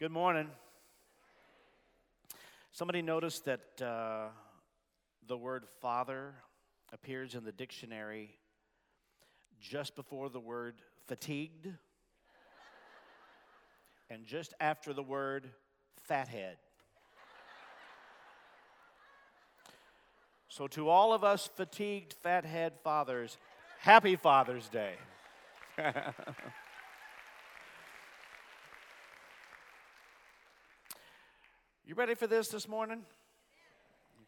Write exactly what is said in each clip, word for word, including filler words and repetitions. Good morning. Somebody noticed that uh, the word father appears in the dictionary just before the word fatigued and just after the word fathead. So to all of us fatigued fathead fathers, happy Father's Day. You ready for this this morning?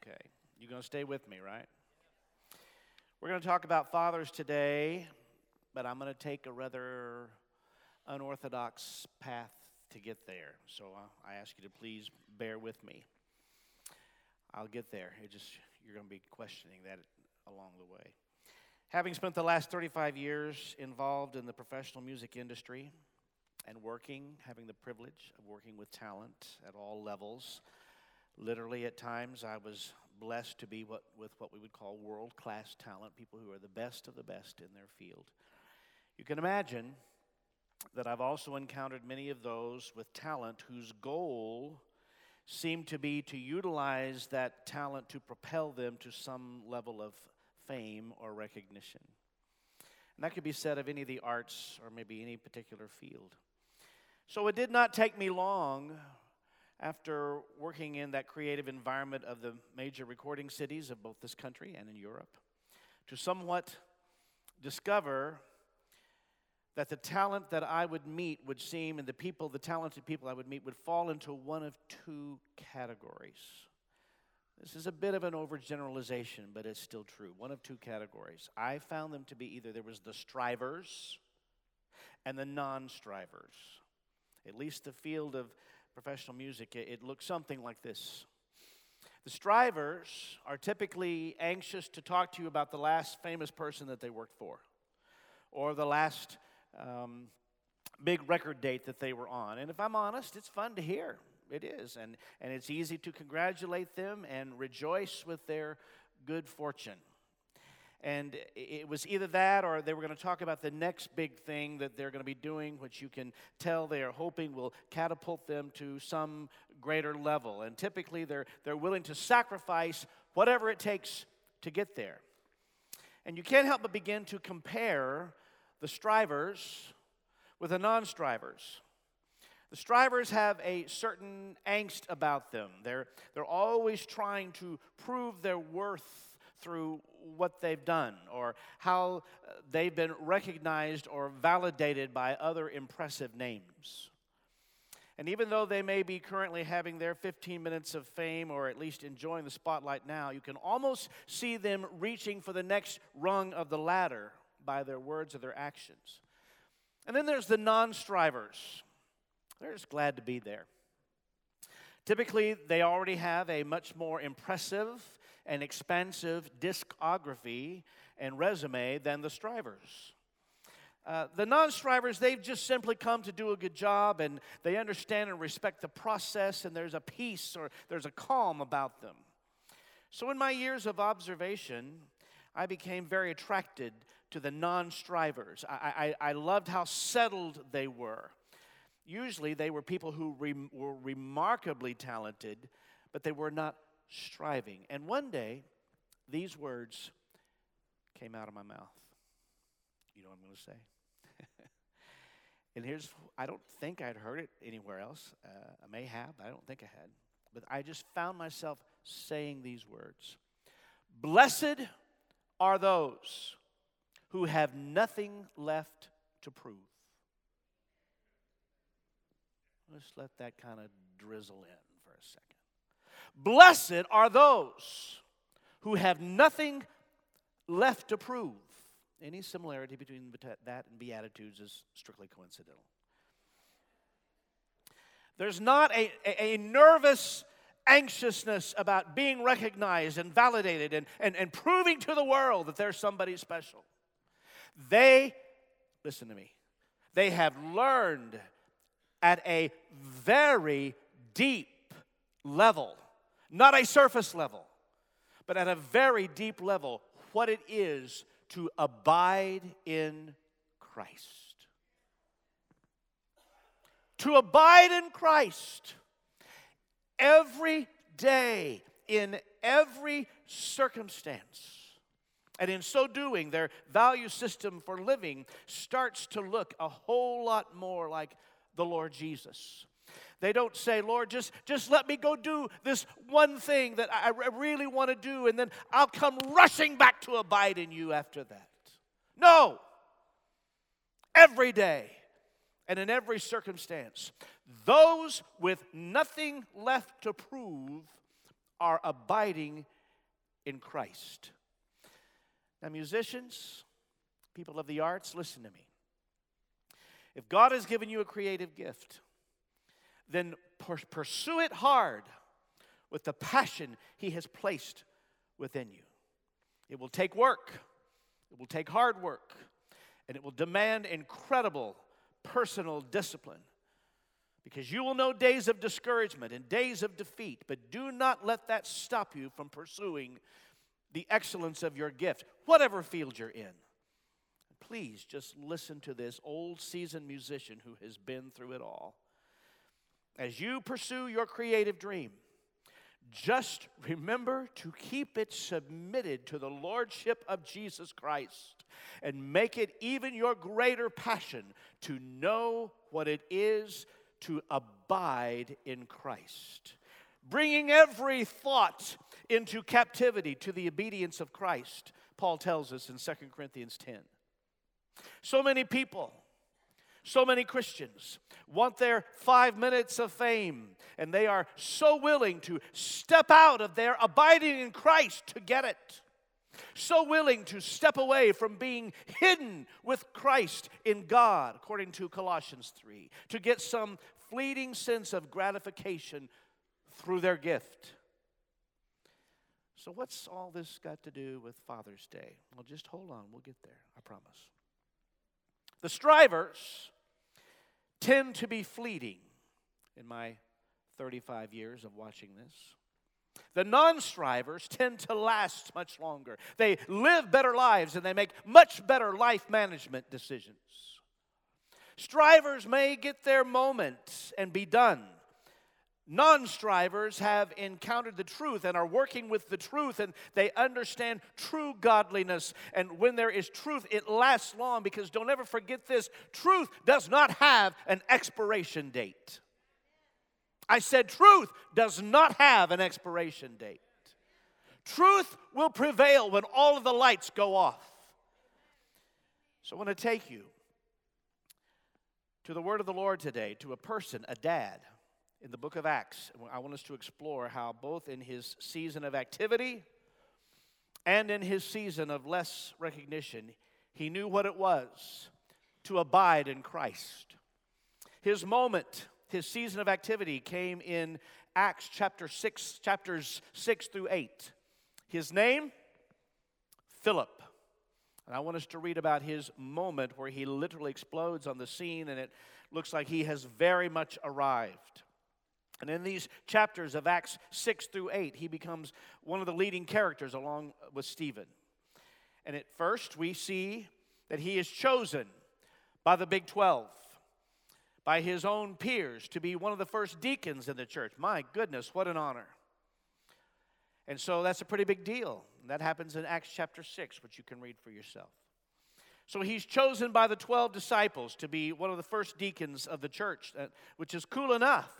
Okay. You're going to stay with me, right? We're going to talk about fathers today, but I'm going to take a rather unorthodox path to get there. So uh, I ask you to please bear with me. I'll get there. It just you're going to be questioning that along the way. Having spent the last thirty-five years involved in the professional music industry, and working, having the privilege of working with talent at all levels. Literally, at times, I was blessed to be what, with what we would call world-class talent, people who are the best of the best in their field. You can imagine that I've also encountered many of those with talent whose goal seemed to be to utilize that talent to propel them to some level of fame or recognition. And that could be said of any of the arts or maybe any particular field. So it did not take me long after working in that creative environment of the major recording cities of both this country and in Europe to somewhat discover that the talent that I would meet would seem, and the people, the talented people I would meet would fall into one of two categories. This is a bit of an overgeneralization, but it's still true. One of two categories. I found them to be either there was the strivers and the non-strivers. At least the field of professional music, it, it looks something like this. The strivers are typically anxious to talk to you about the last famous person that they worked for, or the last um, big record date that they were on. And if I'm honest, it's fun to hear. It is, and, and it's easy to congratulate them and rejoice with their good fortune. And it was either that or they were going to talk about the next big thing that they're going to be doing, which you can tell they are hoping will catapult them to some greater level. And typically they're, they're willing to sacrifice whatever it takes to get there. And you can't help but begin to compare the strivers with the non-strivers. The strivers have a certain angst about them. They're, they're always trying to prove their worth through what they've done or how they've been recognized or validated by other impressive names. And even though they may be currently having their fifteen minutes of fame or at least enjoying the spotlight now, you can almost see them reaching for the next rung of the ladder by their words or their actions. And then there's the non-strivers. They're just glad to be there. Typically, they already have a much more impressive and expansive discography and resume than the strivers. Uh, the non-strivers, they've just simply come to do a good job, and they understand and respect the process, and there's a peace or there's a calm about them. So in my years of observation, I became very attracted to the non-strivers. I, I, I loved how settled they were. Usually they were people who re- were remarkably talented, but they were not striving. And one day, these words came out of my mouth. You know what I'm going to say? And here's, I don't think I'd heard it anywhere else. Uh, I may have, but I don't think I had. But I just found myself saying these words. Blessed are those who have nothing left to prove. Let's let that kind of drizzle in for a second. Blessed are those who have nothing left to prove. Any similarity between that and Beatitudes is strictly coincidental. There's not a, a, a nervous anxiousness about being recognized and validated and, and, and proving to the world that they're somebody special. They, listen to me, they have learned at a very deep level, not a surface level, but at a very deep level, what it is to abide in Christ. to abide in Christ every day, in every circumstance. And in so doing, their value system for living starts to look a whole lot more like the Lord Jesus. They don't say, Lord, just, just let me go do this one thing that I really want to do, and then I'll come rushing back to abide in you after that. No. Every day and in every circumstance, those with nothing left to prove are abiding in Christ. Now, musicians, people of the arts, listen to me. If God has given you a creative gift, then per- pursue it hard with the passion He has placed within you. It will take work. It will take hard work. And it will demand incredible personal discipline, because you will know days of discouragement and days of defeat, but do not let that stop you from pursuing the excellence of your gift, whatever field you're in. Please just listen to this old seasoned musician who has been through it all. As you pursue your creative dream, just remember to keep it submitted to the lordship of Jesus Christ, and make it even your greater passion to know what it is to abide in Christ. Bringing every thought into captivity to the obedience of Christ, Paul tells us in Second Corinthians ten. So many people, so many Christians want their five minutes of fame, and they are so willing to step out of their abiding in Christ to get it. So willing to step away from being hidden with Christ in God, according to Colossians three, to get some fleeting sense of gratification through their gift. So what's all this got to do with Father's Day? Well, just hold on. We'll get there. I promise. The strivers tend to be fleeting in my thirty-five years of watching this. The non-strivers tend to last much longer. They live better lives, and they make much better life management decisions. Strivers may get their moment and be done. Non-strivers have encountered the truth and are working with the truth, and they understand true godliness. And when there is truth, it lasts long, because don't ever forget this: truth does not have an expiration date. I said truth does not have an expiration date. Truth will prevail when all of the lights go off. So I want to take you to the word of the Lord today, to a person, a dad, in the book of Acts. I want us to explore how, both in his season of activity and in his season of less recognition, he knew what it was to abide in Christ. His moment, his season of activity, came in Acts chapter six, chapters six through eight. His name, Philip. And I want us to read about his moment where he literally explodes on the scene, and it looks like he has very much arrived. And in these chapters of Acts six through eight, he becomes one of the leading characters along with Stephen. And at first, we see that he is chosen by the Big Twelve, by his own peers, to be one of the first deacons in the church. My goodness, what an honor. And so that's a pretty big deal. And that happens in Acts chapter six, which you can read for yourself. So he's chosen by the twelve disciples to be one of the first deacons of the church, which is cool enough.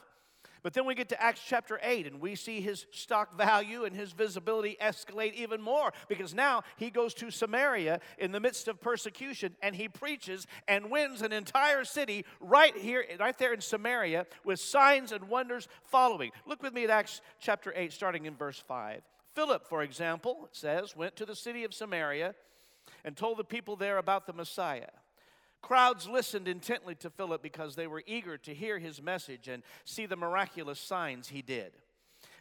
But then we get to Acts chapter eight, and we see his stock value and his visibility escalate even more, because now he goes to Samaria in the midst of persecution, and he preaches and wins an entire city right here, right there in Samaria, with signs and wonders following. Look with me at Acts chapter eight, starting in verse five. Philip, for example, it says, went to the city of Samaria and told the people there about the Messiah. Crowds listened intently to Philip because they were eager to hear his message and see the miraculous signs he did.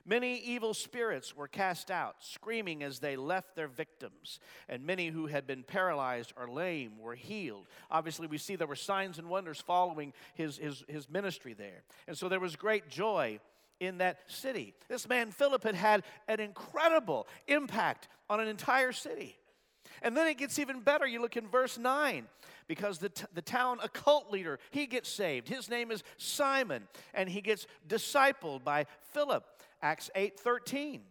Many evil spirits were cast out, screaming as they left their victims, and many who had been paralyzed or lame were healed. Obviously, we see there were signs and wonders following his, his, his ministry there. And so there was great joy in that city. This man, Philip, had had an incredible impact on an entire city. And then it gets even better. You look in verse nine. because the, t- the town occult leader, he gets saved. His name is Simon, and he gets discipled by Philip. Acts eight thirteen.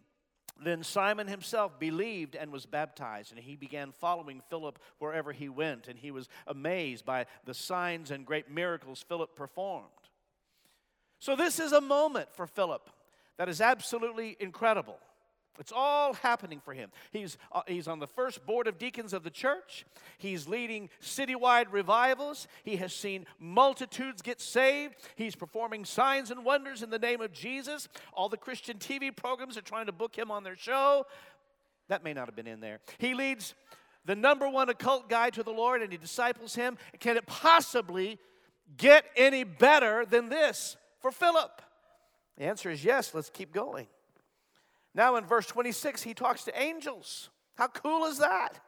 Then Simon himself believed and was baptized, and he began following Philip wherever he went, and he was amazed by the signs and great miracles Philip performed. So this is a moment for Philip that is absolutely incredible. It's all happening for him. He's, uh, he's on the first board of deacons of the church. He's leading citywide revivals. He has seen multitudes get saved. He's performing signs and wonders in the name of Jesus. All the Christian T V programs are trying to book him on their show. That may not have been in there. He leads the number one occult guy to the Lord, and he disciples him. Can it possibly get any better than this for Philip? The answer is yes. Let's keep going. Now in verse twenty-six, he talks to angels. How cool is that?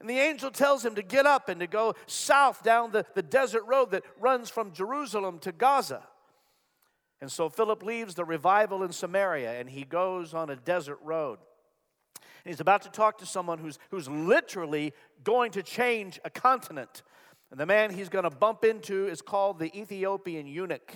And the angel tells him to get up and to go south down the, the desert road that runs from Jerusalem to Gaza. And so Philip leaves the revival in Samaria, and he goes on a desert road. And he's about to talk to someone who's, who's literally going to change a continent. And the man he's going to bump into is called the Ethiopian eunuch.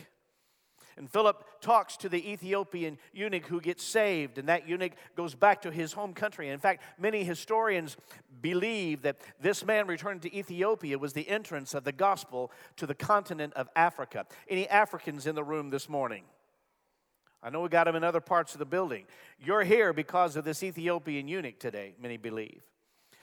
And Philip talks to the Ethiopian eunuch who gets saved, and that eunuch goes back to his home country. And in fact, many historians believe that this man returning to Ethiopia was the entrance of the gospel to the continent of Africa. Any Africans in the room this morning? I know we got them in other parts of the building. You're here because of this Ethiopian eunuch today, many believe.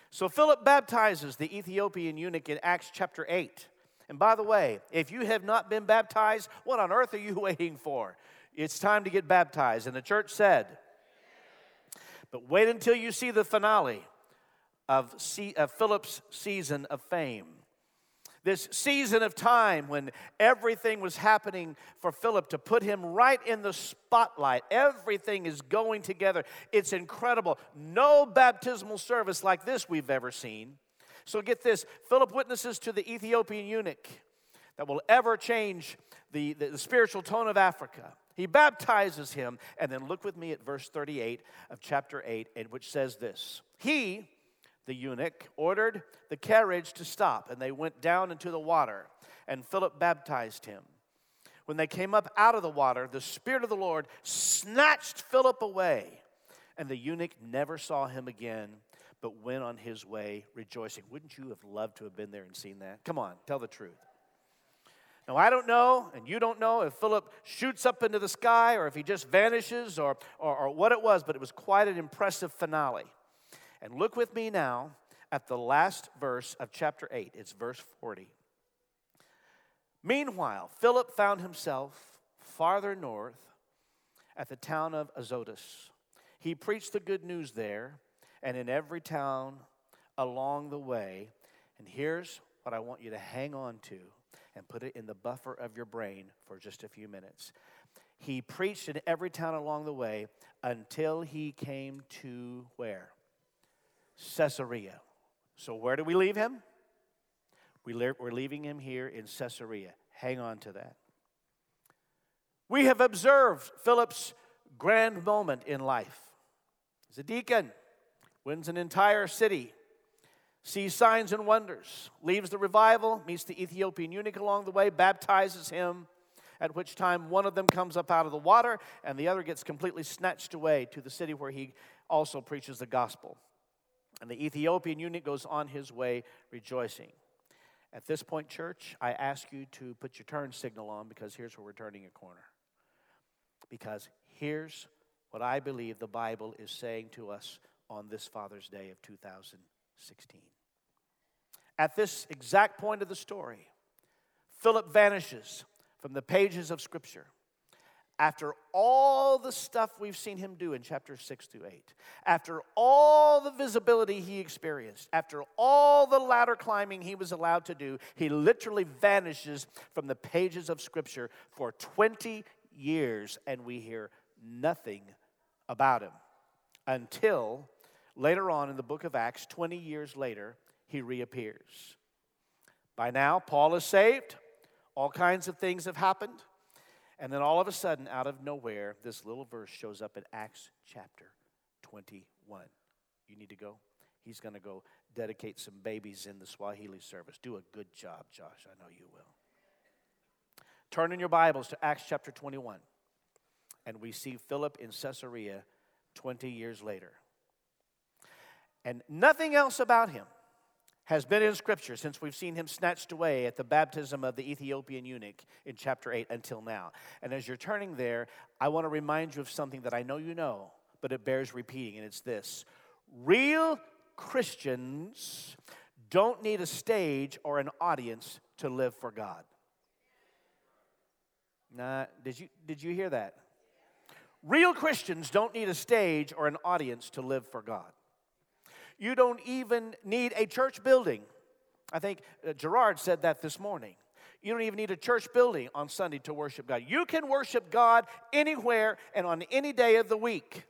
So Philip baptizes the Ethiopian eunuch in Acts chapter eight. And by the way, if you have not been baptized, what on earth are you waiting for? It's time to get baptized. And the church said, but wait until you see the finale of, C- of Philip's season of fame. This season of time when everything was happening for Philip to put him right in the spotlight. Everything is going together. It's incredible. No baptismal service like this we've ever seen. So get this, Philip witnesses to the Ethiopian eunuch that will ever change the, the, the spiritual tone of Africa. He baptizes him, and then look with me at verse thirty-eight of chapter eight, and which says this. He, the eunuch, ordered the carriage to stop, and they went down into the water, and Philip baptized him. When they came up out of the water, the Spirit of the Lord snatched Philip away, and the eunuch never saw him again, but went on his way rejoicing. Wouldn't you have loved to have been there and seen that? Come on, tell the truth. Now, I don't know, and you don't know, if Philip shoots up into the sky or if he just vanishes or, or, or what it was, but it was quite an impressive finale. And look with me now at the last verse of chapter eight. It's verse forty. Meanwhile, Philip found himself farther north at the town of Azotus. He preached the good news there, and in every town along the way. And here's what I want you to hang on to and put it in the buffer of your brain for just a few minutes. He preached in every town along the way until he came to where? Caesarea. So where do we leave him? We le- we're leaving him here in Caesarea. Hang on to that. We have observed Philip's grand moment in life. He's a deacon. Wins an entire city, sees signs and wonders, leaves the revival, meets the Ethiopian eunuch along the way, baptizes him, at which time one of them comes up out of the water and the other gets completely snatched away to the city where he also preaches the gospel. And the Ethiopian eunuch goes on his way rejoicing. At this point, church, I ask you to put your turn signal on, because here's where we're turning a corner. Because here's what I believe the Bible is saying to us on this Father's Day of two thousand sixteen. At this exact point of the story, Philip vanishes from the pages of Scripture. After all the stuff we've seen him do in chapters six through eight, after all the visibility he experienced, after all the ladder climbing he was allowed to do, he literally vanishes from the pages of Scripture for twenty years, and we hear nothing about him until later on in the book of Acts, twenty years later, he reappears. By now, Paul is saved. All kinds of things have happened. And then all of a sudden, out of nowhere, this little verse shows up in Acts chapter twenty-one. You need to go. He's going to go dedicate some babies in the Swahili service. Do a good job, Josh. I know you will. Turn in your Bibles to Acts chapter twenty-one. And we see Philip in Caesarea twenty years later. And nothing else about him has been in Scripture since we've seen him snatched away at the baptism of the Ethiopian eunuch in chapter eight until now. And as you're turning there, I want to remind you of something that I know you know, but it bears repeating, and it's this. Real Christians don't need a stage or an audience to live for God. Nah, did you, did you hear that? Real Christians don't need a stage or an audience to live for God. You don't even need a church building. I think uh, Gerard said that this morning. You don't even need a church building on Sunday to worship God. You can worship God anywhere and on any day of the week.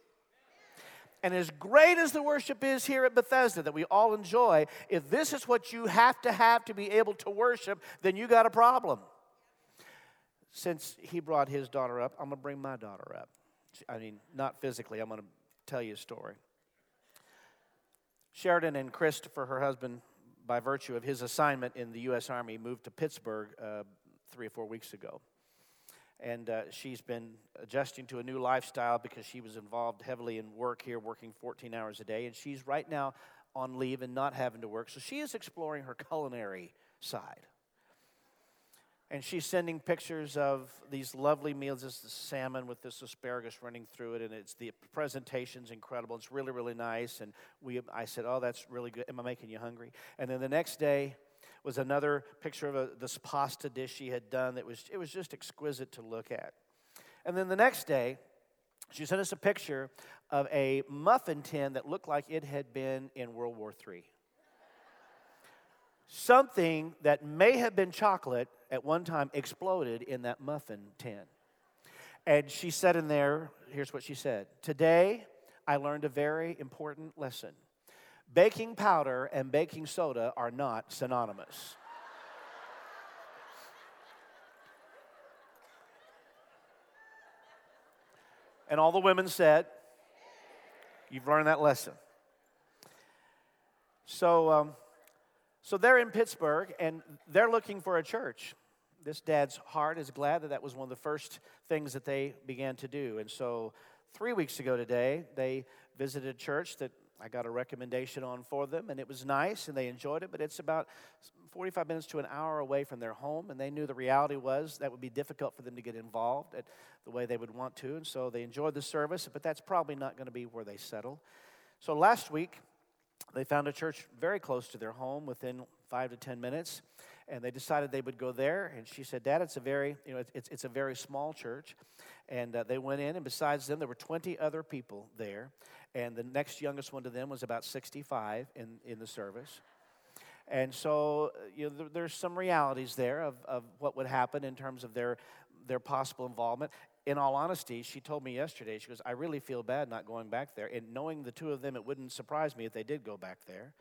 And as great as the worship is here at Bethesda that we all enjoy, if this is what you have to have to be able to worship, then you got a problem. Since he brought his daughter up, I'm going to bring my daughter up. I mean, not physically. I'm going to tell you a story. Sheridan and Christopher, her husband, by virtue of his assignment in the U S Army, moved to Pittsburgh uh, three or four weeks ago. And uh, she's been adjusting to a new lifestyle because she was involved heavily in work here, working fourteen hours a day. And she's right now on leave and not having to work. So she is exploring her culinary side. And she's sending pictures of these lovely meals. It's the salmon with this asparagus running through it, and it's the presentation's incredible. It's really, really nice. And we, I said, "Oh, that's really good. Am I making you hungry?" And then the next day was another picture of a, this pasta dish she had done. That was it was just exquisite to look at. And then the next day, she sent us a picture of a muffin tin that looked like it had been in World War Three. Something that may have been chocolate at one time exploded in that muffin tin. And she said in there, here's what she said. "Today, I learned a very important lesson. Baking powder and baking soda are not synonymous." And all the women said, "You've learned that lesson." So, um, So they're in Pittsburgh, and they're looking for a church. This dad's heart is glad that that was one of the first things that they began to do. And so three weeks ago today, they visited a church that I got a recommendation on for them, and it was nice, and they enjoyed it, but it's about forty-five minutes to an hour away from their home, and they knew the reality was that would be difficult for them to get involved at the way they would want to, and so they enjoyed the service, but that's probably not going to be where they settle. So last week, they found a church very close to their home within five to ten minutes, and they decided they would go there. And she said, "Dad, it's a very, you know, it's it's a very small church." And uh, they went in, and besides them, there were twenty other people there, and the next youngest one to them was about sixty-five in, in the service. And so, you know, there, there's some realities there of, of what would happen in terms of their their possible involvement. In all honesty, she told me yesterday, she goes, "I really feel bad not going back there." And knowing the two of them, it wouldn't surprise me if they did go back there.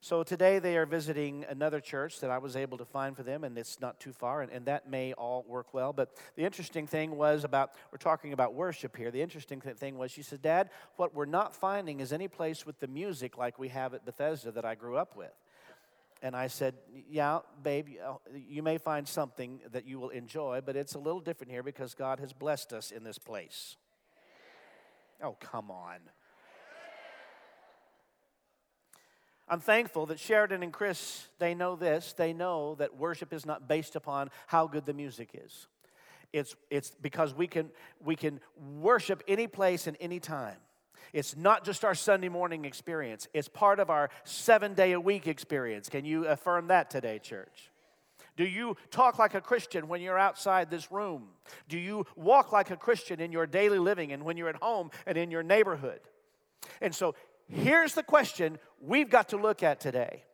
So today they are visiting another church that I was able to find for them, and it's not too far, and, and that may all work well. But the interesting thing was about, we're talking about worship here. The interesting thing was, she said, "Dad, what we're not finding is any place with the music like we have at Bethesda that I grew up with." And I said, "Yeah, babe, you may find something that you will enjoy, but it's a little different here because God has blessed us in this place." Amen. Oh, come on. Amen. I'm thankful that Sheridan and Chris, they know this. They know that worship is not based upon how good the music is. It's it's because we can we can worship any place and any time. It's not just our Sunday morning experience. It's part of our seven-day-a-week experience. Can you affirm that today, church? Do you talk like a Christian when you're outside this room? Do you walk like a Christian in your daily living and when you're at home and in your neighborhood? And so here's the question we've got to look at today.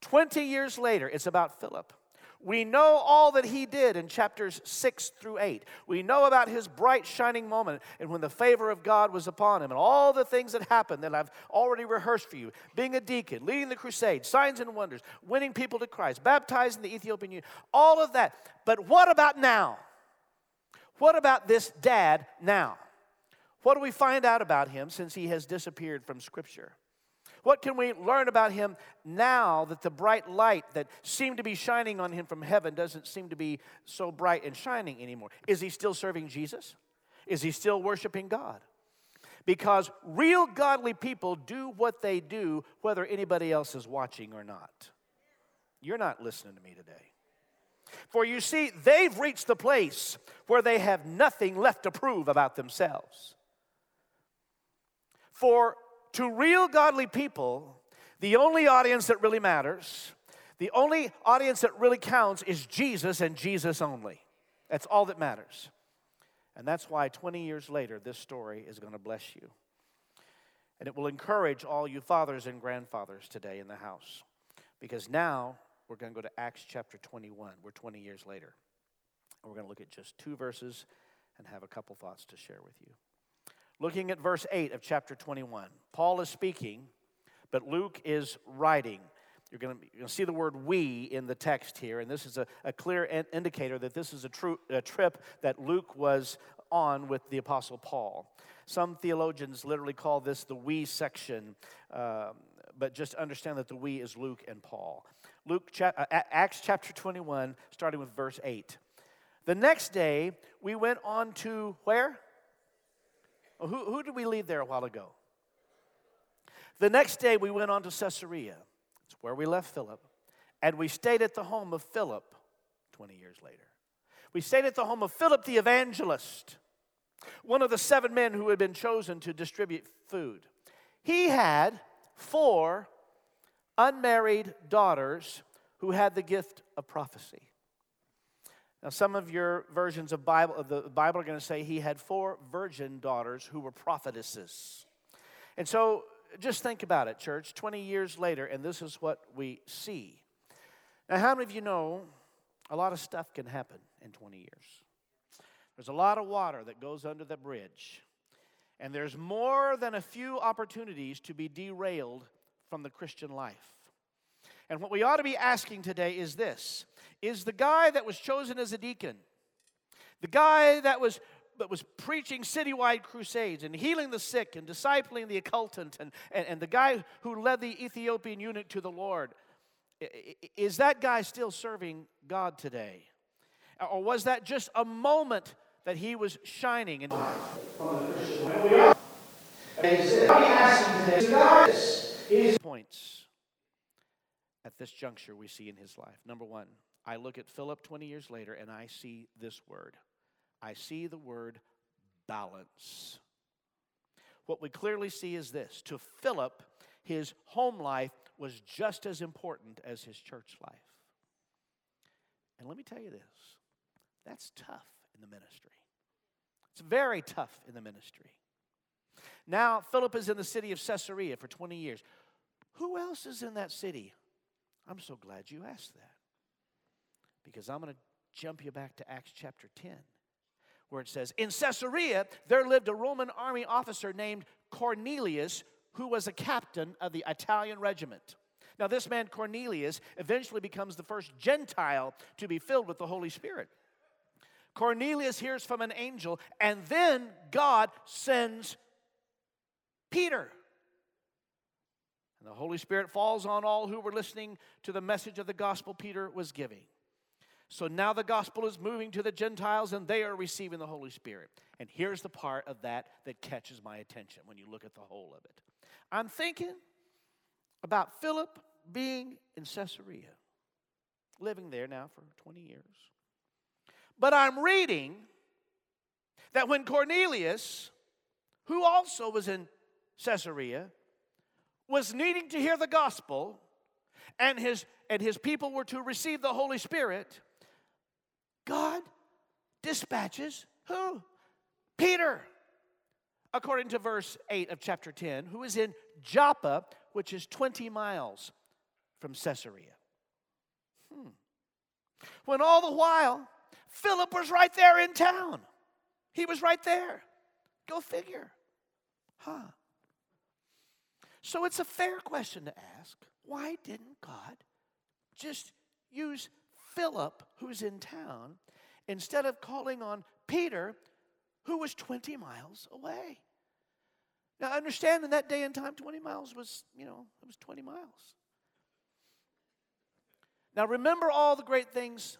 Twenty years later, it's about Philip. We know all that he did in chapters six through eight. We know about his bright, shining moment and when the favor of God was upon him and all the things that happened that I've already rehearsed for you. Being a deacon, leading the crusade, signs and wonders, winning people to Christ, baptizing the Ethiopian eunuch, all of that. But what about now? What about this dad now? What do we find out about him since he has disappeared from Scripture? What can we learn about him now that the bright light that seemed to be shining on him from heaven doesn't seem to be so bright and shining anymore? Is he still serving Jesus? Is he still worshiping God? Because real godly people do what they do whether anybody else is watching or not. You're not listening to me today. For you see, they've reached the place where they have nothing left to prove about themselves. For to real godly people, the only audience that really matters, the only audience that really counts is Jesus and Jesus only. That's all that matters. And that's why twenty years later, this story is going to bless you. And it will encourage all you fathers and grandfathers today in the house. Because now, we're going to go to Acts chapter twenty-one. We're twenty years later. And we're going to look at just two verses and have a couple thoughts to share with you. Looking at verse eight of chapter twenty-one. Paul is speaking, but Luke is writing. You're going to, you're going to see the word "we" in the text here, and this is a, a clear indicator that this is a, true, a trip that Luke was on with the Apostle Paul. Some theologians literally call this the "we" section, um, but just understand that the "we" is Luke and Paul. Luke, cha- uh, Acts chapter twenty-one, starting with verse eight. The next day, we went on to where? Who, who did we leave there a while ago? The next day, we went on to Caesarea. It's where we left Philip. And we stayed at the home of Philip twenty years later. We stayed at the home of Philip the evangelist, one of the seven men who had been chosen to distribute food. He had four unmarried daughters who had the gift of prophecy. Now, some of your versions of Bible, of the Bible are going to say he had four virgin daughters who were prophetesses. And so, just think about it, church, twenty years later, and this is what we see. Now, how many of you know a lot of stuff can happen in twenty years? There's a lot of water that goes under the bridge, and there's more than a few opportunities to be derailed from the Christian life. And what we ought to be asking today is this: is the guy that was chosen as a deacon, the guy that was that was preaching citywide crusades and healing the sick and discipling the occultant and, and, and the guy who led the Ethiopian eunuch to the Lord, is that guy still serving God today? Or was that just a moment that he was shining? And points at this juncture we see in his life. Number one, I look at Philip twenty years later and I see this word. I see the word balance. What we clearly see is this: to Philip, his home life was just as important as his church life. And let me tell you this, that's tough in the ministry. It's very tough in the ministry. Now, Philip is in the city of Caesarea for twenty years. Who else is in that city? I'm so glad you asked that, because I'm going to jump you back to Acts chapter ten. Where it says, in Caesarea, there lived a Roman army officer named Cornelius, who was a captain of the Italian regiment. Now, this man, Cornelius, eventually becomes the first Gentile to be filled with the Holy Spirit. Cornelius hears from an angel, and then God sends Peter. And the Holy Spirit falls on all who were listening to the message of the gospel Peter was giving. So now the gospel is moving to the Gentiles, and they are receiving the Holy Spirit. And here's the part of that that catches my attention when you look at the whole of it. I'm thinking about Philip being in Caesarea, living there now for twenty years. But I'm reading that when Cornelius, who also was in Caesarea, was needing to hear the gospel, and his and his people were to receive the Holy Spirit, God dispatches who? Peter, according to verse eight of chapter ten, who is in Joppa, which is twenty miles from Caesarea. Hmm. When all the while, Philip was right there in town. He was right there. Go figure. Huh. So it's a fair question to ask, why didn't God just use Philip, who's in town, instead of calling on Peter, who was twenty miles away? Now, understand, in that day and time, twenty miles was, you know, it was twenty miles. Now, remember all the great things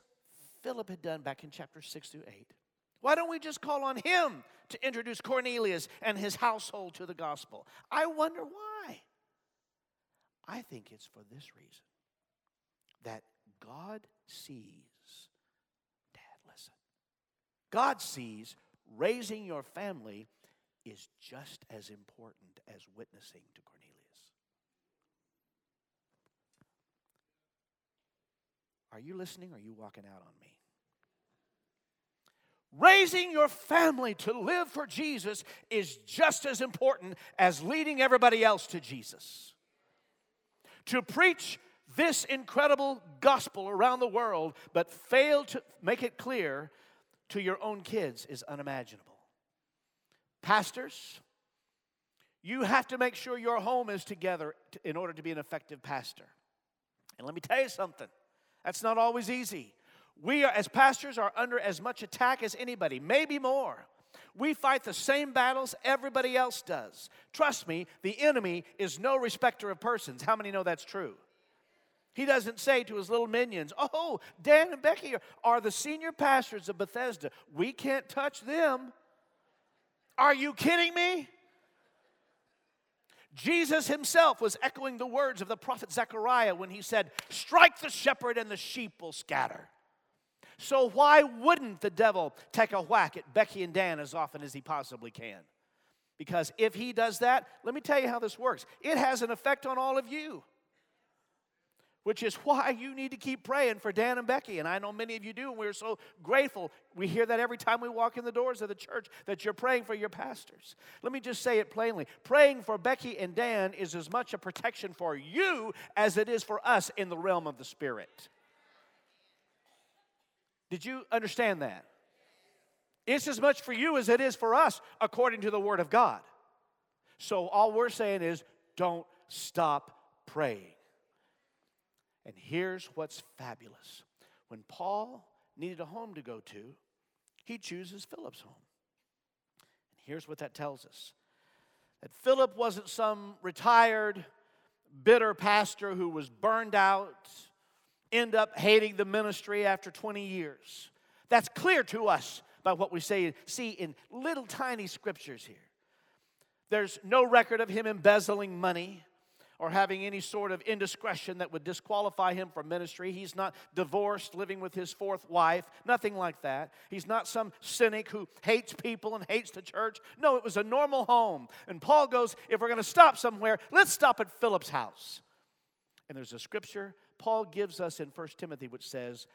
Philip had done back in chapter six through eight. Why don't we just call on him to introduce Cornelius and his household to the gospel? I wonder why. I think it's for this reason, that God sees, Dad, listen, God sees raising your family is just as important as witnessing to Cornelius. Are you listening or are you walking out on me? Raising your family to live for Jesus is just as important as leading everybody else to Jesus. To preach this incredible gospel around the world, but fail to make it clear to your own kids is unimaginable. Pastors, you have to make sure your home is together in order to be an effective pastor. And let me tell you something, that's not always easy. We are, as pastors, are under as much attack as anybody, maybe more. We fight the same battles everybody else does. Trust me, the enemy is no respecter of persons. How many know that's true? He doesn't say to his little minions, oh, Dan and Becky are the senior pastors of Bethesda. We can't touch them. Are you kidding me? Jesus himself was echoing the words of the prophet Zechariah when he said, strike the shepherd and the sheep will scatter. So why wouldn't the devil take a whack at Becky and Dan as often as he possibly can? Because if he does that, let me tell you how this works. It has an effect on all of you, which is why you need to keep praying for Dan and Becky. And I know many of you do, and we're so grateful. We hear that every time we walk in the doors of the church, that you're praying for your pastors. Let me just say it plainly. Praying for Becky and Dan is as much a protection for you as it is for us in the realm of the Spirit. Did you understand that? It's as much for you as it is for us, according to the Word of God. So all we're saying is, don't stop praying. And here's what's fabulous. When Paul needed a home to go to, he chooses Philip's home. And here's what that tells us. That Philip wasn't some retired, bitter pastor who was burned out, end up hating the ministry after twenty years. That's clear to us by what we say, see in little tiny scriptures here. There's no record of him embezzling money or having any sort of indiscretion that would disqualify him from ministry. He's not divorced, living with his fourth wife, nothing like that. He's not some cynic who hates people and hates the church. No, it was a normal home. And Paul goes, if we're going to stop somewhere, let's stop at Philip's house. And there's a scripture Paul gives us in First Timothy which says,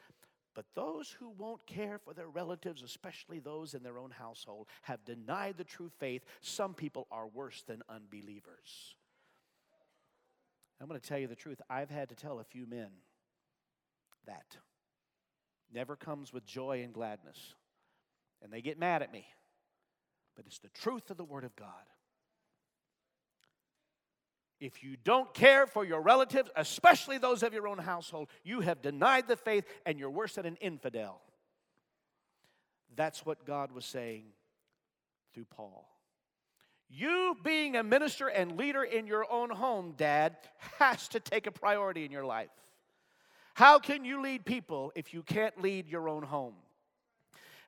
but those who won't care for their relatives, especially those in their own household, have denied the true faith. Some people are worse than unbelievers. I'm going to tell you the truth. I've had to tell a few men that never comes with joy and gladness. And they get mad at me. But it's the truth of the Word of God. If you don't care for your relatives, especially those of your own household, you have denied the faith and you're worse than an infidel. That's what God was saying through Paul. You being a minister and leader in your own home, Dad, has to take a priority in your life. How can you lead people if you can't lead your own home?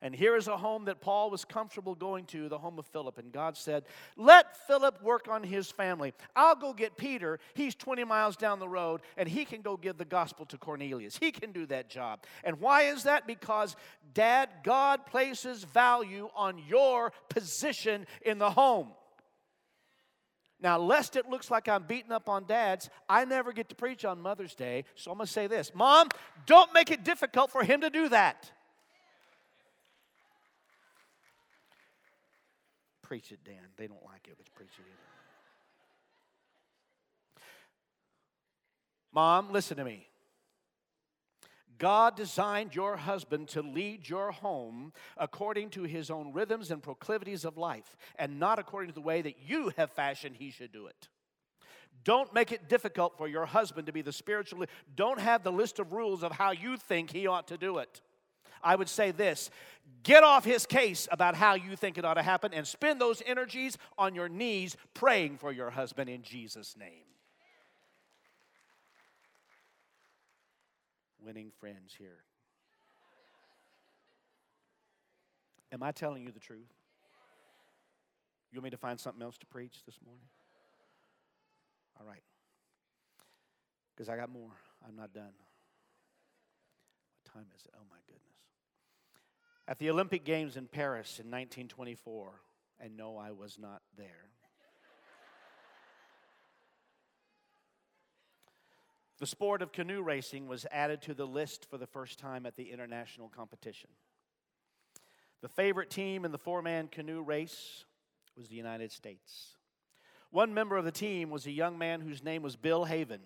And here is a home that Paul was comfortable going to, the home of Philip. And God said, let Philip work on his family. I'll go get Peter. He's twenty miles down the road, and he can go give the gospel to Cornelius. He can do that job. And why is that? Because, Dad, God places value on your position in the home. Now, lest it looks like I'm beating up on dads, I never get to preach on Mother's Day, so I'm going to say this. Mom, don't make it difficult for him to do that. Preach it, Dan. They don't like it, but preach it either. Mom, listen to me. God designed your husband to lead your home according to his own rhythms and proclivities of life, and not according to the way that you have fashioned he should do it. Don't make it difficult for your husband to be the spiritual leader. Don't have the list of rules of how you think he ought to do it. I would say this: get off his case about how you think it ought to happen and spend those energies on your knees praying for your husband in Jesus' name. Winning friends here. Am I telling you the truth? You want me to find something else to preach this morning? All right. Because I got more. I'm not done. What time is it? Oh, my goodness. At the Olympic Games in Paris in nineteen twenty-four, and no, I was not there. The sport of canoe racing was added to the list for the first time at the international competition. The favorite team in the four-man canoe race was the United States. One member of the team was a young man whose name was Bill Haven.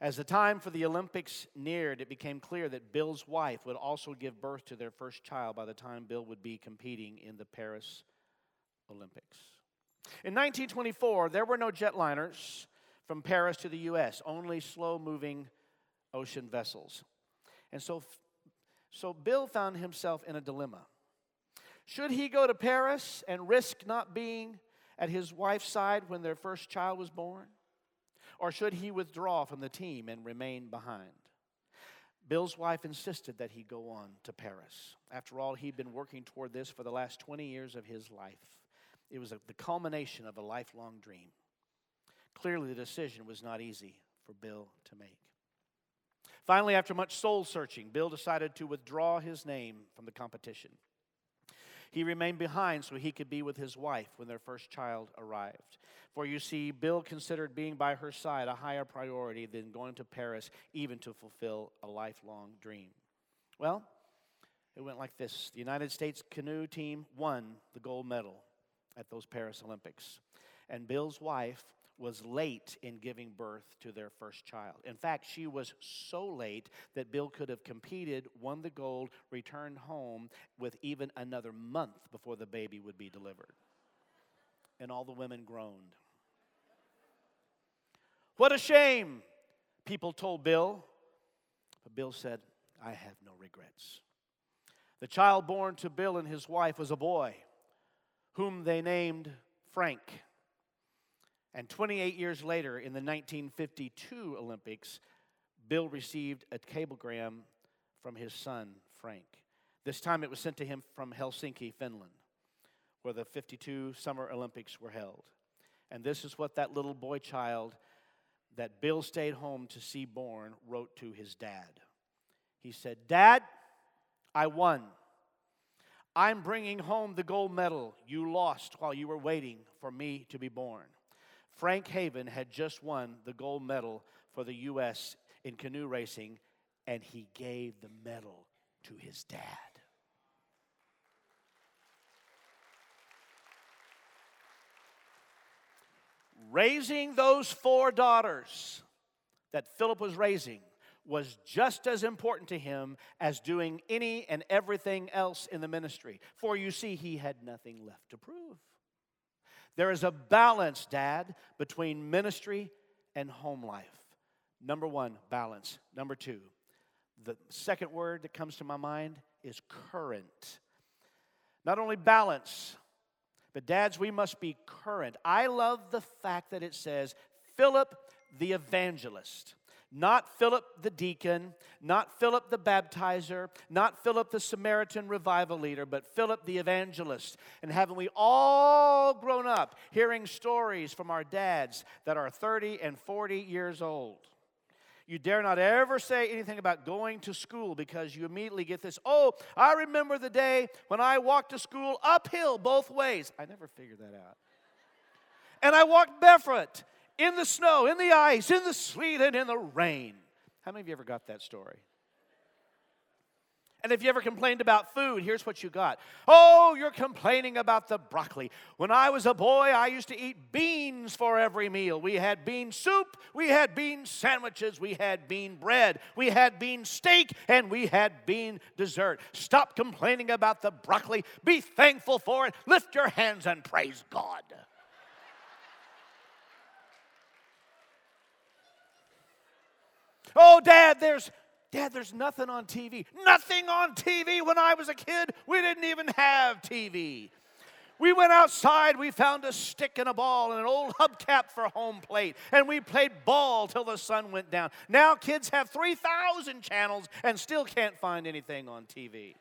As the time for the Olympics neared, it became clear that Bill's wife would also give birth to their first child by the time Bill would be competing in the Paris Olympics. In nineteen twenty-four, there were no jetliners from Paris to the U S, only slow-moving ocean vessels. And so, so Bill found himself in a dilemma. Should he go to Paris and risk not being at his wife's side when their first child was born? Or should he withdraw from the team and remain behind? Bill's wife insisted that he go on to Paris. After all, he'd been working toward this for the last twenty years of his life. It was a, the culmination of a lifelong dream. Clearly, the decision was not easy for Bill to make. Finally, after much soul-searching, Bill decided to withdraw his name from the competition. He remained behind so he could be with his wife when their first child arrived. For you see, Bill considered being by her side a higher priority than going to Paris, even to fulfill a lifelong dream. Well, it went like this. The United States canoe team won the gold medal at those Paris Olympics. And Bill's wife was late in giving birth to their first child. In fact, she was so late that Bill could have competed, won the gold, returned home with even another month before the baby would be delivered. And all the women groaned. "What a shame," people told Bill. But Bill said, "I have no regrets." The child born to Bill and his wife was a boy, whom they named Frank. And twenty-eight years later, in the nineteen fifty-two Olympics, Bill received a cablegram from his son, Frank. This time it was sent to him from Helsinki, Finland, where the fifty-two Summer Olympics were held. And this is what that little boy child that Bill stayed home to see born wrote to his dad. He said, "Dad, I won. I'm bringing home the gold medal you lost while you were waiting for me to be born." Frank Haven had just won the gold medal for the U S in canoe racing, and he gave the medal to his dad. Raising those four daughters that Philip was raising was just as important to him as doing any and everything else in the ministry. For you see, he had nothing left to prove. There is a balance, Dad, between ministry and home life. Number one, balance. Number two, the second word that comes to my mind is current. Not only balance, but dads, we must be current. I love the fact that it says Philip the evangelist. Not Philip the deacon, not Philip the baptizer, not Philip the Samaritan revival leader, but Philip the evangelist. And haven't we all grown up hearing stories from our dads that are thirty and forty years old? You dare not ever say anything about going to school because you immediately get this, "Oh, I remember the day when I walked to school uphill both ways." I never figured that out. "And I walked barefoot. In the snow, in the ice, in the sleet, and in the rain." How many of you ever got that story? And if you ever complained about food, here's what you got. "Oh, you're complaining about the broccoli. When I was a boy, I used to eat beans for every meal. We had bean soup, we had bean sandwiches, we had bean bread, we had bean steak, and we had bean dessert. Stop complaining about the broccoli. Be thankful for it. Lift your hands and praise God." "Oh, Dad, there's Dad, there's nothing on T V. Nothing on T V. When I was a kid, we didn't even have T V. We went outside, we found a stick and a ball and an old hubcap for home plate, and we played ball till the sun went down. Now kids have three thousand channels and still can't find anything on T V.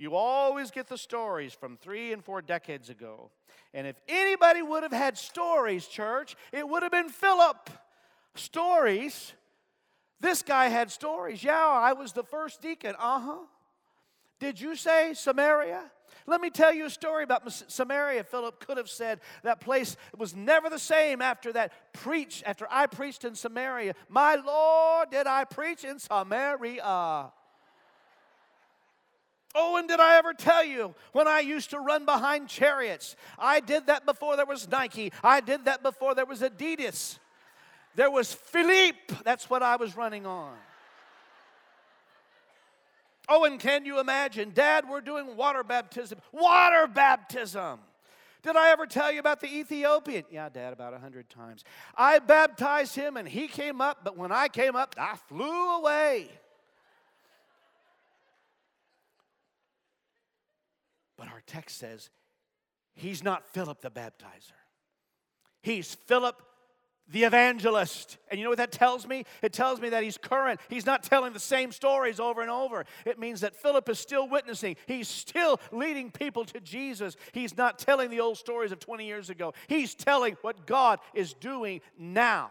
You always get the stories from three and four decades ago. And if anybody would have had stories, church, it would have been Philip. Stories. This guy had stories. Yeah, I was the first deacon. Uh-huh. Did you say Samaria? Let me tell you a story about Samaria. Philip could have said that place was never the same after that preach, after I preached in Samaria. My Lord, did I preach in Samaria? Oh, and did I ever tell you when I used to run behind chariots? I did that before there was Nike. I did that before there was Adidas. There was Philippe. That's what I was running on. Oh, and can you imagine? Dad, we're doing water baptism. Water baptism. Did I ever tell you about the Ethiopian? Yeah, Dad, about a hundred times. I baptized him and he came up, but when I came up, I flew away. But our text says, he's not Philip the baptizer. He's Philip the evangelist. And you know what that tells me? It tells me that he's current. He's not telling the same stories over and over. It means that Philip is still witnessing. He's still leading people to Jesus. He's not telling the old stories of twenty years ago. He's telling what God is doing now.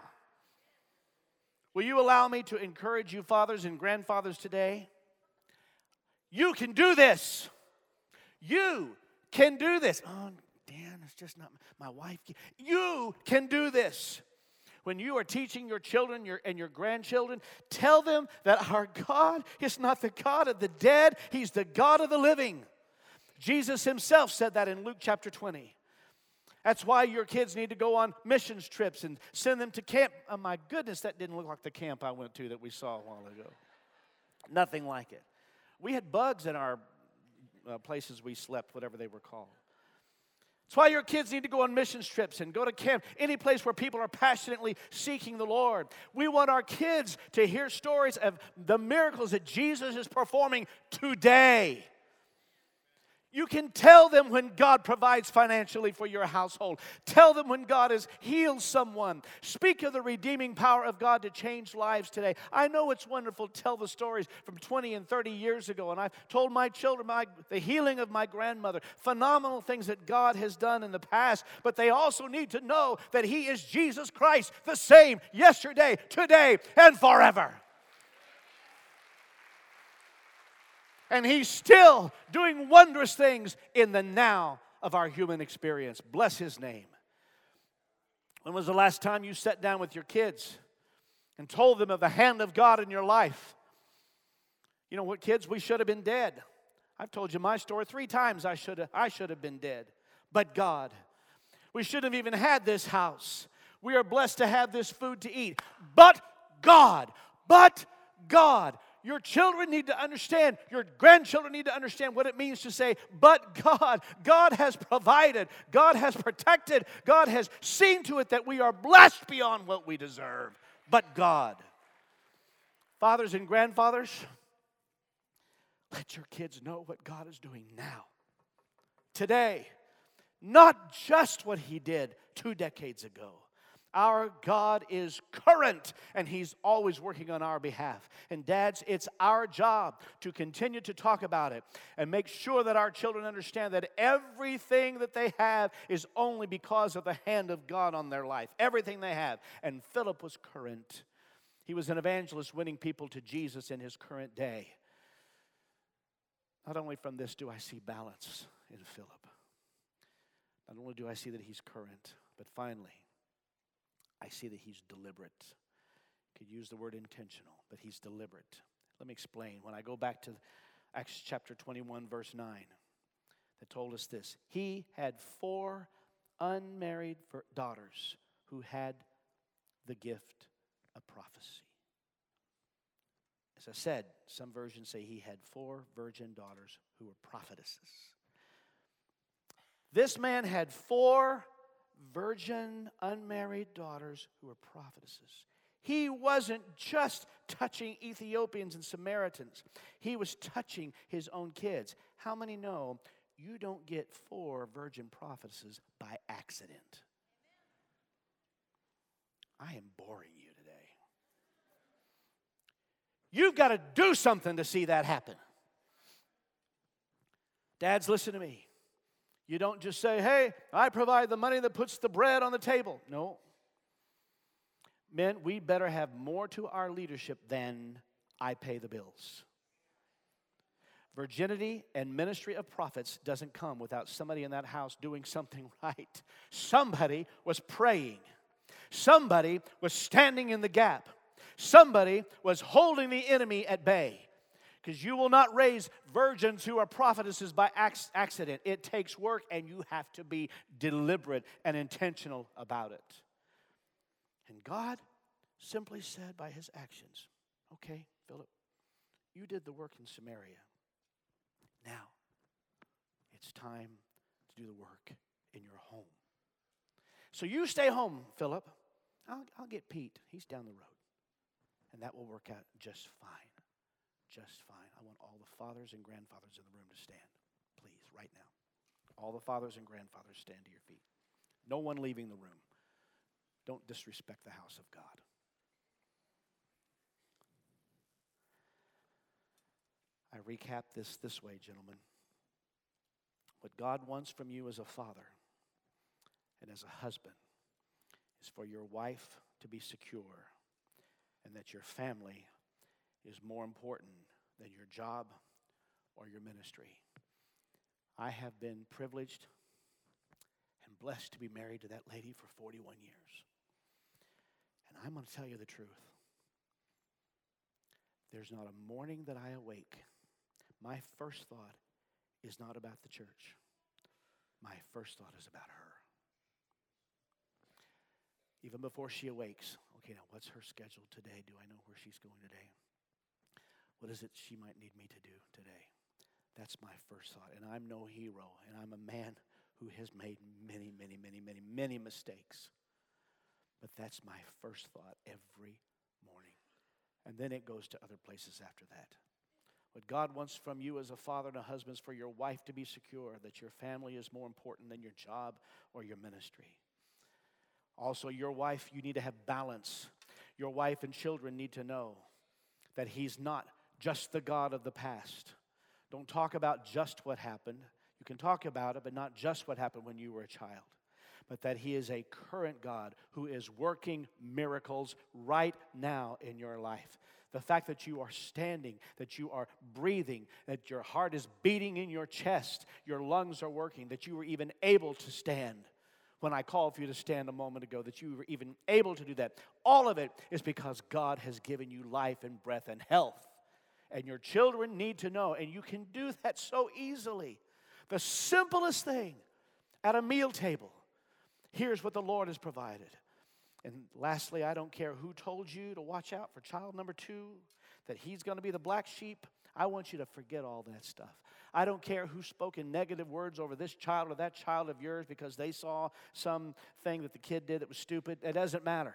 Will you allow me to encourage you fathers and grandfathers today? You can do this. You can do this. Oh, Dan, it's just not my wife. You can do this. When you are teaching your children your, and your grandchildren, tell them that our God is not the God of the dead. He's the God of the living. Jesus himself said that in Luke chapter twenty. That's why your kids need to go on missions trips and send them to camp. Oh, my goodness, that didn't look like the camp I went to that we saw a while ago. Nothing like it. We had bugs in our uh, places we slept, whatever they were called. That's why your kids need to go on missions trips and go to camp, any place where people are passionately seeking the Lord. We want our kids to hear stories of the miracles that Jesus is performing today. You can tell them when God provides financially for your household. Tell them when God has healed someone. Speak of the redeeming power of God to change lives today. I know it's wonderful to tell the stories from twenty and thirty years ago. And I've told my children my, the healing of my grandmother. Phenomenal things that God has done in the past. But they also need to know that He is Jesus Christ. The same yesterday, today, and forever. And He's still doing wondrous things in the now of our human experience. Bless His name. When was the last time you sat down with your kids and told them of the hand of God in your life? You know what, kids? We should have been dead. I've told you my story three times. I should have, I should have been dead. But God, we shouldn't have even had this house. We are blessed to have this food to eat. But God, but God. Your children need to understand, your grandchildren need to understand what it means to say, but God, God has provided, God has protected, God has seen to it that we are blessed beyond what we deserve, but God. Fathers and grandfathers, let your kids know what God is doing now, today, not just what He did two decades ago. Our God is current, and He's always working on our behalf. And dads, it's our job to continue to talk about it and make sure that our children understand that everything that they have is only because of the hand of God on their life. Everything they have. And Philip was current. He was an evangelist winning people to Jesus in his current day. Not only from this do I see balance in Philip. Not only do I see that he's current, but finally, I see that he's deliberate. Could use the word intentional, but he's deliberate. Let me explain. When I go back to Acts chapter twenty-one, verse nine, that told us this. He had four unmarried daughters who had the gift of prophecy. As I said, some versions say he had four virgin daughters who were prophetesses. This man had four virgin, unmarried daughters who were prophetesses. He wasn't just touching Ethiopians and Samaritans. He was touching his own kids. How many know you don't get four virgin prophetesses by accident? I am boring you today. You've got to do something to see that happen. Dads, listen to me. You don't just say, hey, I provide the money that puts the bread on the table. No. Men, we better have more to our leadership than I pay the bills. Virginity and ministry of prophets doesn't come without somebody in that house doing something right. Somebody was praying. Somebody was standing in the gap. Somebody was holding the enemy at bay. Because you will not raise virgins who are prophetesses by accident. It takes work, and you have to be deliberate and intentional about it. And God simply said by his actions, okay, Philip, you did the work in Samaria. Now, it's time to do the work in your home. So you stay home, Philip. I'll, I'll get Pete. He's down the road. And that will work out just fine. Just fine. I want all the fathers and grandfathers in the room to stand. Please, right now. All the fathers and grandfathers, stand to your feet. No one leaving the room. Don't disrespect the house of God. I recap this this way, gentlemen. What God wants from you as a father and as a husband is for your wife to be secure and that your family is more important than your job or your ministry. I have been privileged and blessed to be married to that lady for forty-one years. And I'm going to tell you the truth. There's not a morning that I awake, my first thought is not about the church. My first thought is about her. Even before she awakes, okay, now what's her schedule today? Do I know where she's going today? What is it she might need me to do today? That's my first thought. And I'm no hero, and I'm a man who has made many, many, many, many, many mistakes. But that's my first thought every morning. And then it goes to other places after that. What God wants from you as a father and a husband is for your wife to be secure, that your family is more important than your job or your ministry. Also, your wife, you need to have balance. Your wife and children need to know that he's not just the God of the past. Don't talk about just what happened. You can talk about it, but not just what happened when you were a child. But that he is a current God who is working miracles right now in your life. The fact that you are standing, that you are breathing, that your heart is beating in your chest, your lungs are working, that you were even able to stand when I called for you to stand a moment ago, that you were even able to do that. All of it is because God has given you life and breath and health. And your children need to know, and you can do that so easily. The simplest thing at a meal table. Here's what the Lord has provided. And lastly, I don't care who told you to watch out for child number two, that he's going to be the black sheep. I want you to forget all that stuff. I don't care who spoke in negative words over this child or that child of yours because they saw something that the kid did that was stupid. It doesn't matter.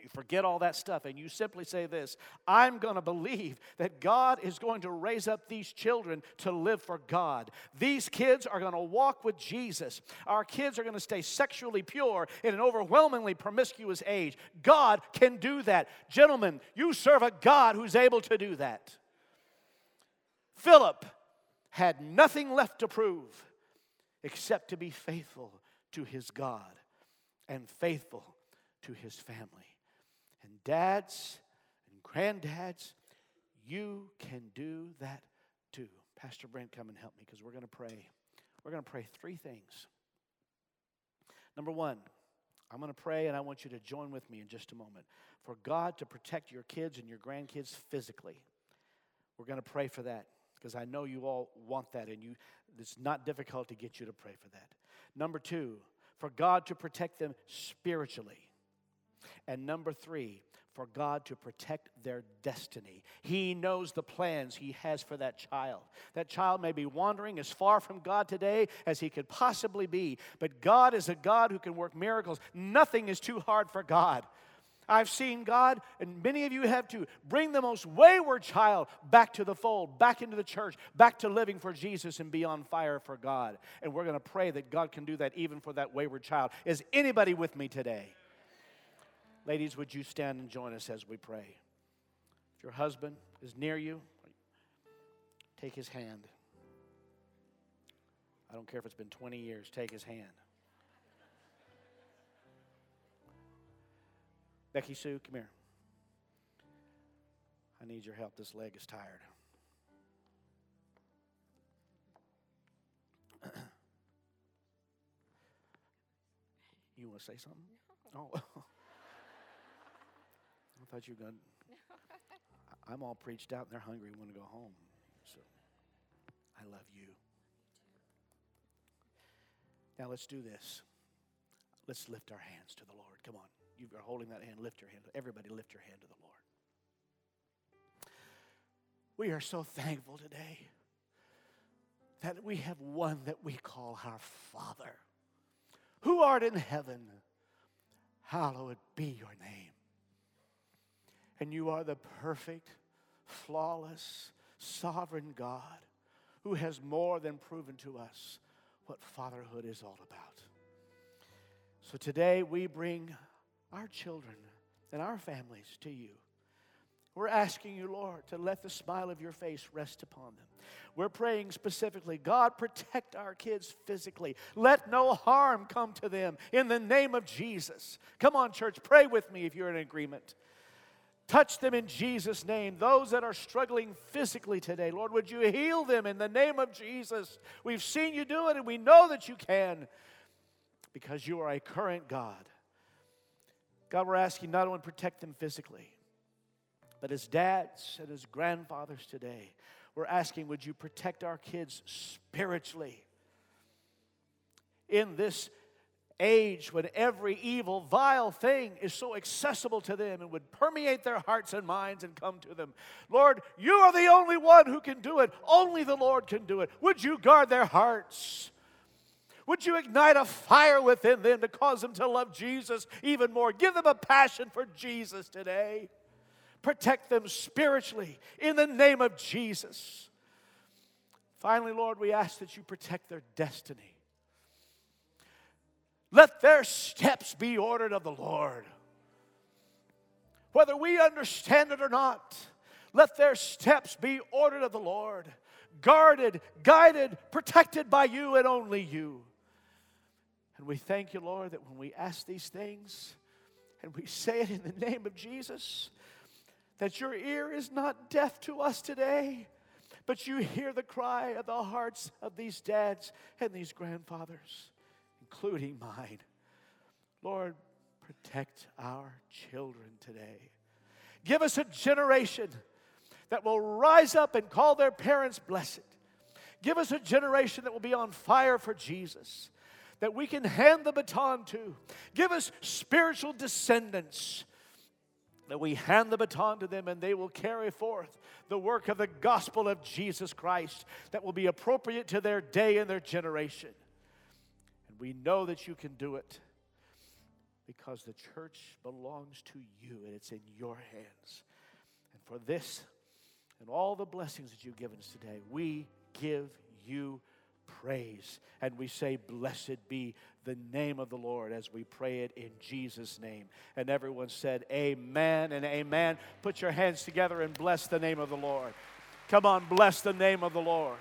You forget all that stuff and you simply say this, I'm going to believe that God is going to raise up these children to live for God. These kids are going to walk with Jesus. Our kids are going to stay sexually pure in an overwhelmingly promiscuous age. God can do that. Gentlemen, you serve a God who's able to do that. Philip had nothing left to prove except to be faithful to his God and faithful to his family. And dads and granddads, you can do that too. Pastor Brent, come and help me because we're going to pray. We're going to pray three things. Number one, I'm going to pray and I want you to join with me in just a moment. For God to protect your kids and your grandkids physically. We're going to pray for that because I know you all want that and you. It's not difficult to get you to pray for that. Number two, for God to protect them spiritually. And number three, for God to protect their destiny. He knows the plans he has for that child. That child may be wandering as far from God today as he could possibly be. But God is a God who can work miracles. Nothing is too hard for God. I've seen God, and many of you have too, bring the most wayward child back to the fold, back into the church, back to living for Jesus and be on fire for God. And we're going to pray that God can do that even for that wayward child. Is anybody with me today? Ladies, would you stand and join us as we pray? If your husband is near you, take his hand. I don't care if it's been twenty years, take his hand. Becky Sue, come here. I need your help. This leg is tired. You want to say something? No. Oh. I thought you were going to. I'm all preached out and they're hungry and want to go home. So I love you. Now let's do this. Let's lift our hands to the Lord. Come on. You are holding that hand. Lift your hand. Everybody lift your hand to the Lord. We are so thankful today that we have one that we call our Father, who art in heaven. Hallowed be your name. And you are the perfect, flawless, sovereign God who has more than proven to us what fatherhood is all about. So today we bring our children and our families to you. We're asking you, Lord, to let the smile of your face rest upon them. We're praying specifically, God, protect our kids physically. Let no harm come to them in the name of Jesus. Come on, church, pray with me if you're in agreement. Touch them in Jesus' name. Those that are struggling physically today, Lord, would you heal them in the name of Jesus? We've seen you do it, and we know that you can because you are a current God. God, we're asking not only protect them physically, but as dads and as grandfathers today, we're asking, would you protect our kids spiritually? In this age when every evil, vile thing is so accessible to them and would permeate their hearts and minds and come to them. Lord, you are the only one who can do it. Only the Lord can do it. Would you guard their hearts? Would you ignite a fire within them to cause them to love Jesus even more? Give them a passion for Jesus today. Protect them spiritually in the name of Jesus. Finally, Lord, we ask that you protect their destiny. Let their steps be ordered of the Lord. Whether we understand it or not, let their steps be ordered of the Lord. Guarded, guided, protected by you and only you. And we thank you, Lord, that when we ask these things and we say it in the name of Jesus, that your ear is not deaf to us today, but you hear the cry of the hearts of these dads and these grandfathers, including mine. Lord, protect our children today. Give us a generation that will rise up and call their parents blessed. Give us a generation that will be on fire for Jesus, that we can hand the baton to. Give us spiritual descendants, that we hand the baton to them and they will carry forth the work of the gospel of Jesus Christ that will be appropriate to their day and their generation. And we know that you can do it because the church belongs to you and it's in your hands. And for this and all the blessings that you've given us today, we give you praise. And we say, blessed be the name of the Lord as we pray it in Jesus' name. And everyone said, amen and amen. Put your hands together and bless the name of the Lord. Come on, bless the name of the Lord.